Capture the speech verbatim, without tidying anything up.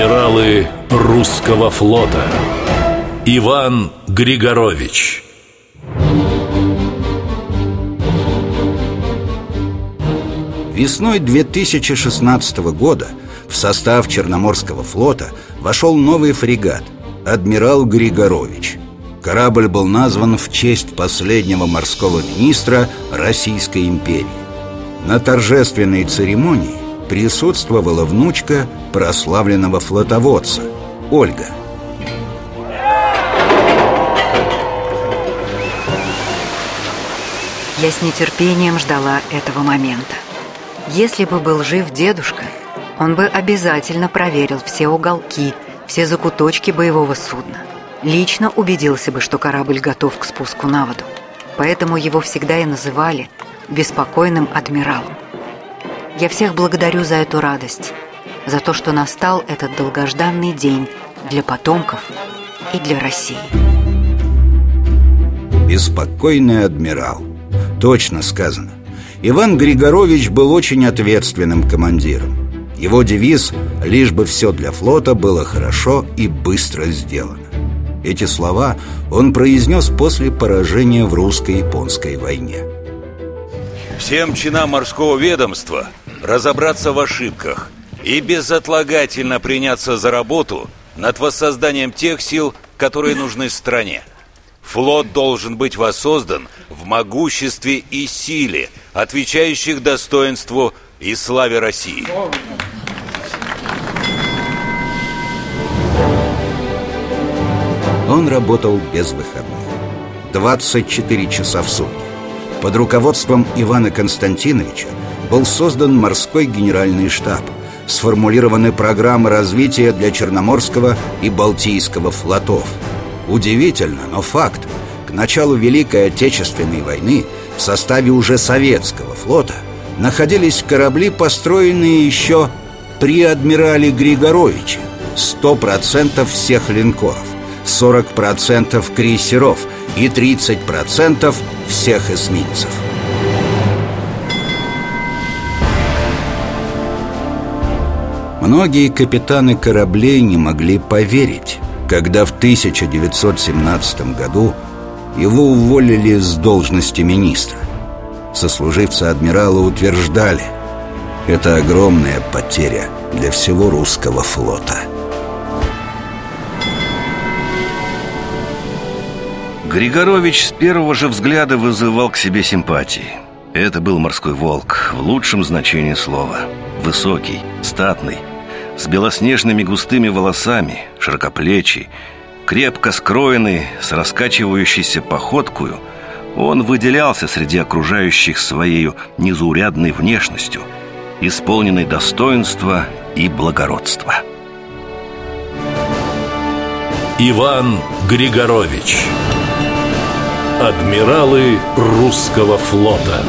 Адмиралы русского флота. Иван Григорович. Весной две тысячи шестнадцатого года в состав Черноморского флота вошел новый фрегат «Адмирал Григорович». Корабль был назван в честь последнего морского министра Российской империи. На торжественной церемонии присутствовала внучка прославленного флотоводца Ольга. Я с нетерпением ждала этого момента. Если бы был жив дедушка, он бы обязательно проверил все уголки, все закуточки боевого судна. Лично убедился бы, что корабль готов к спуску на воду. Поэтому его всегда и называли беспокойным адмиралом. Я всех благодарю за эту радость, за то, что настал этот долгожданный день для потомков и для России. Беспокойный адмирал. Точно сказано. Иван Григорович был очень ответственным командиром. Его девиз «Лишь бы все для флота было хорошо и быстро сделано». Эти слова он произнес после поражения в русско-японской войне. Всем чинам морского ведомства разобраться в ошибках и безотлагательно приняться за работу над воссозданием тех сил, которые нужны стране. Флот должен быть воссоздан в могуществе и силе, отвечающих достоинству и славе России. Он работал без выходных, двадцать четыре часа в сутки. Под руководством Ивана Константиновича был создан морской генеральный штаб, сформулированы программы развития для Черноморского и Балтийского флотов. Удивительно, но факт. К началу Великой Отечественной войны в составе уже Советского флота находились корабли, построенные еще при адмирале Григоровиче. сто процентов всех линкоров, сорок процентов крейсеров и тридцать процентов всех эсминцев. Многие капитаны кораблей не могли поверить, когда в тысяча девятьсот семнадцатом году его уволили с должности министра. Сослуживцы адмирала утверждали, это огромная потеря для всего русского флота. Григорович с первого же взгляда вызывал к себе симпатии. Это был морской волк в лучшем значении слова. Высокий, статный, с белоснежными густыми волосами, широкоплечий, крепко скроенный, с раскачивающейся походкою, он выделялся среди окружающих своей незаурядной внешностью, исполненной достоинства и благородства. Иван Григорович. Адмиралы русского флота.